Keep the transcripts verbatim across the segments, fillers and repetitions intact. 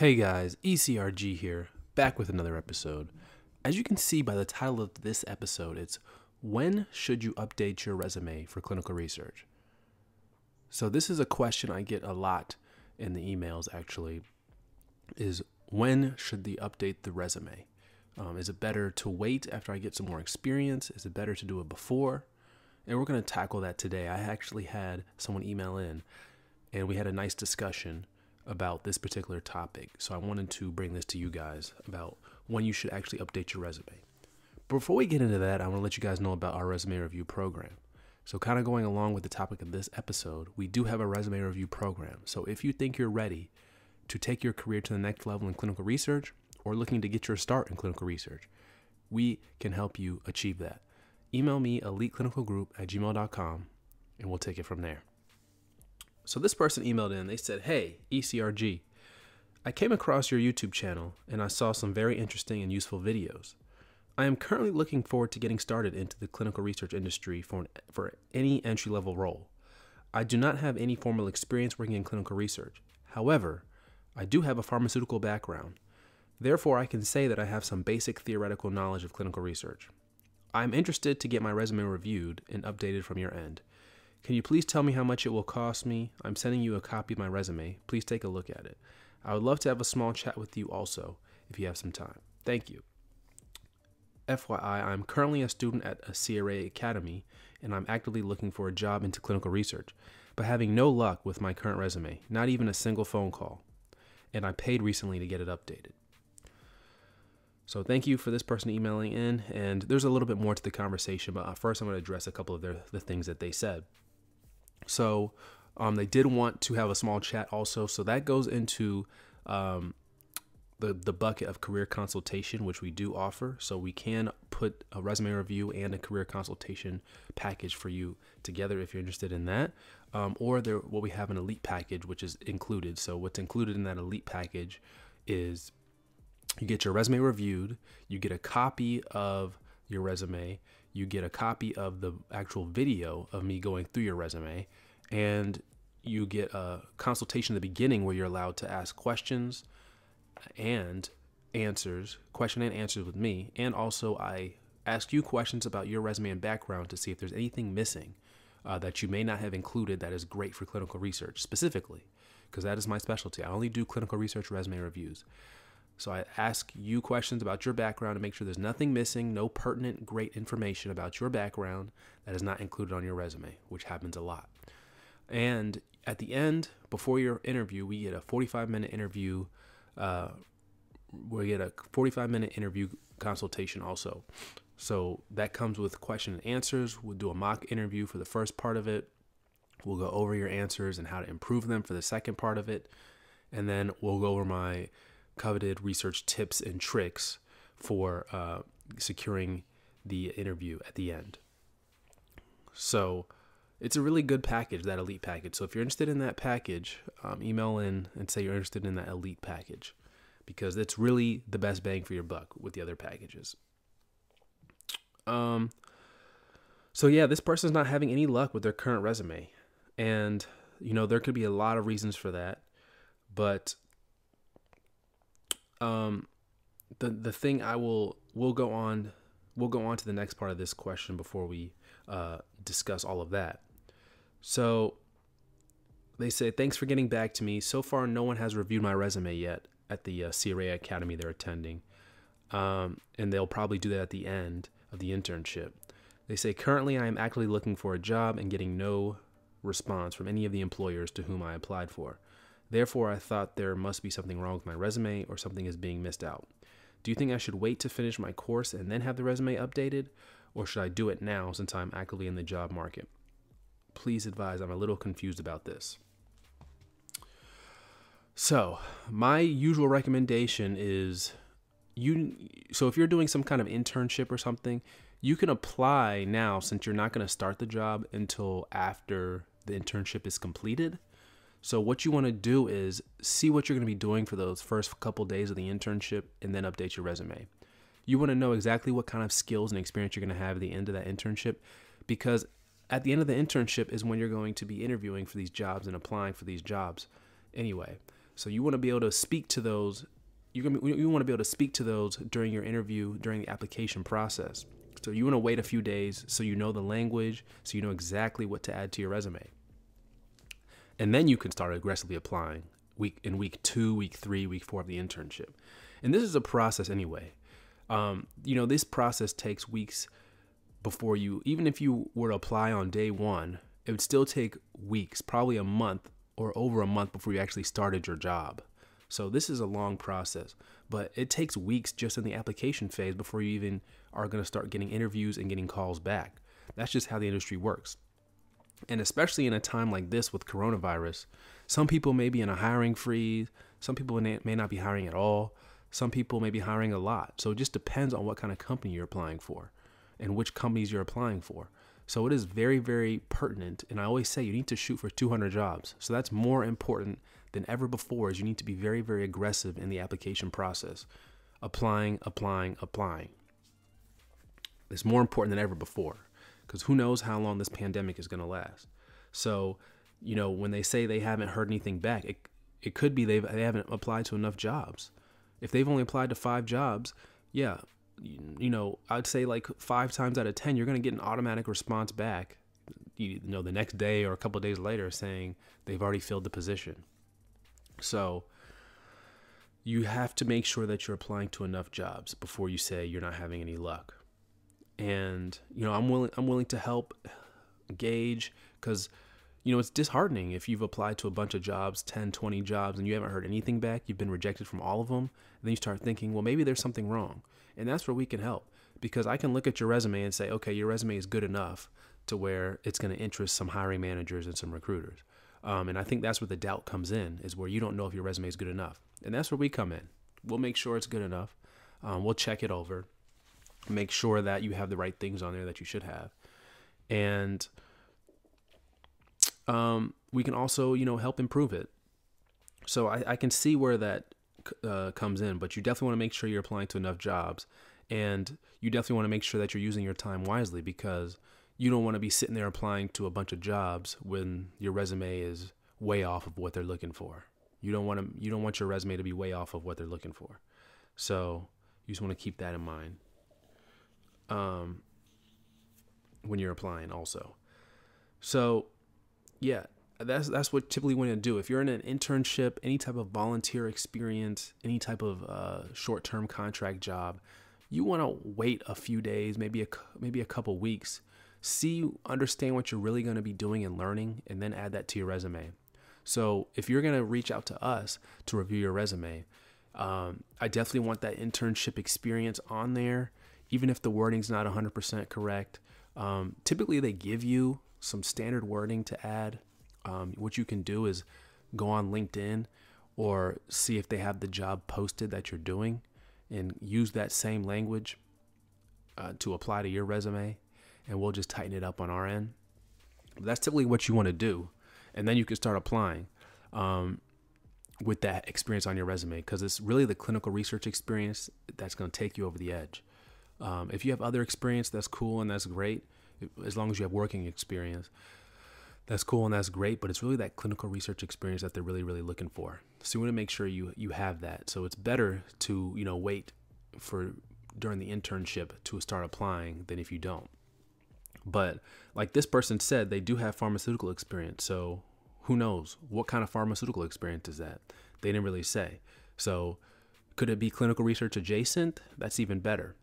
Hey guys, E C R G here, back with another episode. As you can see by the title of this episode, it's when should you update your resume for clinical research? So this is a question I get a lot in the emails actually, is when should they update the resume? Um, is it better to wait after I get some more experience? Is it better to do it before? And we're gonna tackle that today. I actually had someone email in and we had a nice discussion about this particular topic. So I wanted to bring this to you guys about when you should actually update your resume. Before we get into that, I want to let you guys know about our resume review program. So kind of going along with the topic of this episode, we do have a resume review program. So if you think you're ready to take your career to the next level in clinical research or looking to get your start in clinical research, we can help you achieve that. Email me elite clinical group at gmail dot com and we'll take it from there. So this person emailed in, they said, "Hey, E C R G, I came across your YouTube channel and I saw some very interesting and useful videos. I am currently looking forward to getting started into the clinical research industry for, an, for any entry-level role. I do not have any formal experience working in clinical research. However, I do have a pharmaceutical background. Therefore, I can say that I have some basic theoretical knowledge of clinical research. I'm interested to get my resume reviewed and updated from your end. Can you please tell me how much it will cost me? I'm sending you a copy of my resume. Please take a look at it. I would love to have a small chat with you also, if you have some time. Thank you. F Y I, I'm currently a student at a C R A Academy, and I'm actively looking for a job into clinical research, but having no luck with my current resume, not even a single phone call. And I paid recently to get it updated." So thank you for this person emailing in, and there's a little bit more to the conversation, but first I'm going to address a couple of their, the things that they said. So um, they did want to have a small chat also. So that goes into um, the, the bucket of career consultation, which we do offer. So we can put a resume review and a career consultation package for you together if you're interested in that. Um, or there, what we have an elite package, which is included. So what's included in that elite package is you get your resume reviewed, you get a copy of your resume, you get a copy of the actual video of me going through your resume, and you get a consultation at the beginning where you're allowed to ask questions and answers, question and answers with me. And also I ask you questions about your resume and background to see if there's anything missing uh, that you may not have included that is great for clinical research specifically, because that is my specialty. I only do clinical research resume reviews. So I ask you questions about your background to make sure there's nothing missing, no pertinent, great information about your background that is not included on your resume, which happens a lot. And at the end, before your interview, we get a forty-five minute interview. Uh, we get a forty-five minute interview consultation also. So that comes with question and answers. We'll do a mock interview for the first part of it. We'll go over your answers and how to improve them for the second part of it. And then we'll go over my coveted research tips and tricks for uh, securing the interview at the end. So it's a really good package, that elite package. So if you're interested in that package, um, email in and say you're interested in that elite package, because it's really the best bang for your buck with the other packages. Um, so yeah, this person's not having any luck with their current resume. And, you know, there could be a lot of reasons for that, but Um, the, the thing I will, we'll go on, we'll go on to the next part of this question before we, uh, discuss all of that. So they say, "Thanks for getting back to me. So far, no one has reviewed my resume yet at the uh, C R A Academy they're attending. Um, and they'll probably do that at the end of the internship." They say, "Currently I am actively looking for a job and getting no response from any of the employers to whom I applied for. Therefore, I thought there must be something wrong with my resume or something is being missed out. Do you think I should wait to finish my course and then have the resume updated? Or should I do it now since I'm actively in the job market? Please advise, I'm a little confused about this." So my usual recommendation is you, so if you're doing some kind of internship or something, you can apply now since you're not going to start the job until after the internship is completed. So what you want to do is see what you're going to be doing for those first couple days of the internship and then update your resume. You want to know exactly what kind of skills and experience you're going to have at the end of that internship, because at the end of the internship is when you're going to be interviewing for these jobs and applying for these jobs anyway. So you want to be able to speak to those. You're gonna be, you want to be able to speak to those during your interview, during the application process. So you want to wait a few days so you know the language, so you know exactly what to add to your resume. And then you can start aggressively applying week in week two, week three, week four of the internship. And this is a process anyway. Um, you know, this process takes weeks before you, even if you were to apply on day one, it would still take weeks, probably a month or over a month before you actually started your job. So this is a long process, but it takes weeks just in the application phase before you even are going to start getting interviews and getting calls back. That's just how the industry works. And especially in a time like this with coronavirus, some people may be in a hiring freeze. Some people may not be hiring at all. Some people may be hiring a lot. So it just depends on what kind of company you're applying for and which companies you're applying for. So it is very, very pertinent. And I always say you need to shoot for two hundred jobs. So that's more important than ever before, is you need to be very, very aggressive in the application process. Applying, applying, applying. It's more important than ever before, because who knows how long this pandemic is going to last. So, you know, when they say they haven't heard anything back, it, it could be they've, they haven't applied to enough jobs. If they've only applied to five jobs, yeah, you, you know, I'd say like five times out of ten, you're going to get an automatic response back, you know, the next day or a couple of days later saying they've already filled the position. So you have to make sure that you're applying to enough jobs before you say you're not having any luck. And, you know, I'm willing, I'm willing to help gauge, because, you know, it's disheartening if you've applied to a bunch of jobs, ten, twenty jobs, and you haven't heard anything back. You've been rejected from all of them. And then you start thinking, well, maybe there's something wrong. And that's where we can help, because I can look at your resume and say, okay, your resume is good enough to where it's going to interest some hiring managers and some recruiters. Um, and I think that's where the doubt comes in, is where you don't know if your resume is good enough. And that's where we come in. We'll make sure it's good enough. Um, we'll check it over, make sure that you have the right things on there that you should have. And um, we can also, you know, help improve it. So I, I can see where that uh, comes in, but you definitely want to make sure you're applying to enough jobs. And you definitely want to make sure that you're using your time wisely, because you don't want to be sitting there applying to a bunch of jobs when your resume is way off of what they're looking for. You don't want to, you don't want your resume to be way off of what they're looking for. So you just want to keep that in mind um, when you're applying also. So yeah, that's, that's what typically you want to do. If you're in an internship, any type of volunteer experience, any type of uh, short-term contract job, you want to wait a few days, maybe a, maybe a couple weeks. See, understand what you're really going to be doing and learning, and then add that to your resume. So if you're going to reach out to us to review your resume, um, I definitely want that internship experience on there, even if the wording's not one hundred percent correct. Um, typically, they give you some standard wording to add. Um, what you can do is go on LinkedIn or see if they have the job posted that you're doing, and use that same language uh, to apply to your resume. And we'll just tighten it up on our end. But that's typically what you want to do. And then you can start applying um, with that experience on your resume, because it's really the clinical research experience that's going to take you over the edge. Um, if you have other experience, that's cool and that's great. As long as you have working experience, that's cool and that's great. But it's really that clinical research experience that they're really, really looking for. So you want to make sure you, you have that. So it's better to, you know, wait for during the internship to start applying than if you don't. But like this person said, they do have pharmaceutical experience. So who knows what kind of pharmaceutical experience is that? They didn't really say. So could it be clinical research adjacent? That's even better.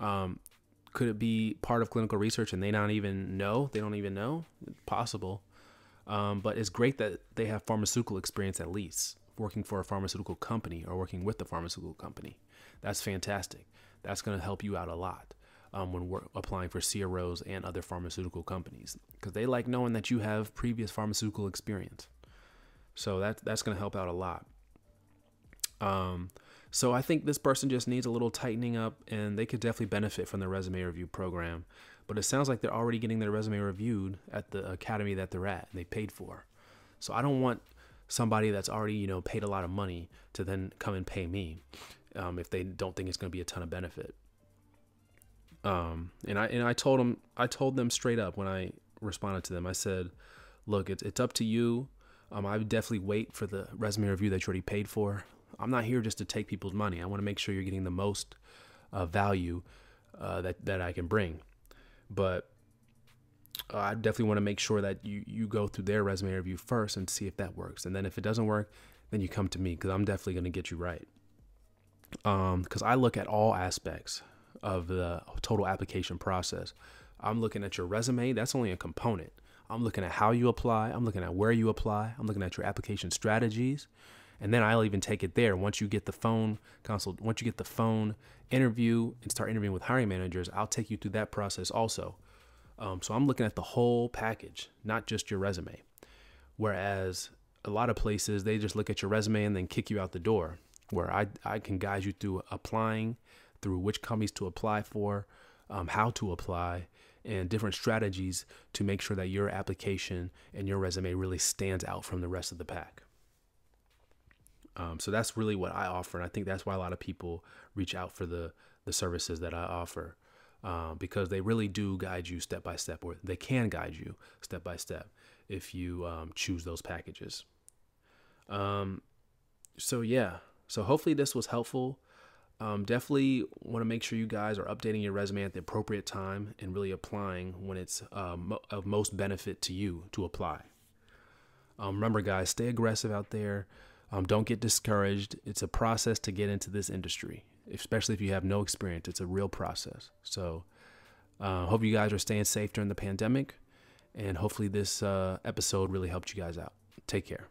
Um, could it be part of clinical research and they not even know? They don't even know? Possible. Um, but it's great that they have pharmaceutical experience, at least working for a pharmaceutical company or working with the pharmaceutical company. That's fantastic. That's going to help you out a lot. Um, when we're applying for C R Os and other pharmaceutical companies, because they like knowing that you have previous pharmaceutical experience. So that, that's going to help out a lot. Um, so I think this person just needs a little tightening up, and they could definitely benefit from the resume review program. But it sounds like they're already getting their resume reviewed at the academy that they're at and they paid for. So I don't want somebody that's already, you know, paid a lot of money to then come and pay me um, if they don't think it's going to be a ton of benefit. Um, and I, and I told them, I told them straight up when I responded to them, I said, look, it's, it's up to you. um, I would definitely wait for the resume review that you already paid for. I'm not here just to take people's money. I want to make sure you're getting the most uh, value uh, that, that I can bring. But uh, I definitely want to make sure that you, you go through their resume review first and see if that works. And then if it doesn't work, then you come to me, because I'm definitely going to get you right. Um, because I look at all aspects of the total application process. I'm looking at your resume. That's only a component. I'm looking at how you apply. I'm looking at where you apply. I'm looking at your application strategies. And then I'll even take it there. Once you get the phone consult, once you get the phone interview and start interviewing with hiring managers, I'll take you through that process also. Um, so I'm looking at the whole package, not just your resume. Whereas a lot of places, they just look at your resume and then kick you out the door, where I, I can guide you through applying, through which companies to apply for, um, how to apply, and different strategies to make sure that your application and your resume really stands out from the rest of the pack. Um, so that's really what I offer. And I think that's why a lot of people reach out for the, the services that I offer, uh, because they really do guide you step by step, or they can guide you step by step if you um, choose those packages. Um, so yeah, so hopefully this was helpful. Um, definitely want to make sure you guys are updating your resume at the appropriate time and really applying when it's uh, mo- of most benefit to you to apply. Um, remember, guys, stay aggressive out there. Um, don't get discouraged. It's a process to get into this industry, especially if you have no experience. It's a real process. So uh, hope you guys are staying safe during the pandemic, and hopefully this uh, episode really helped you guys out. Take care.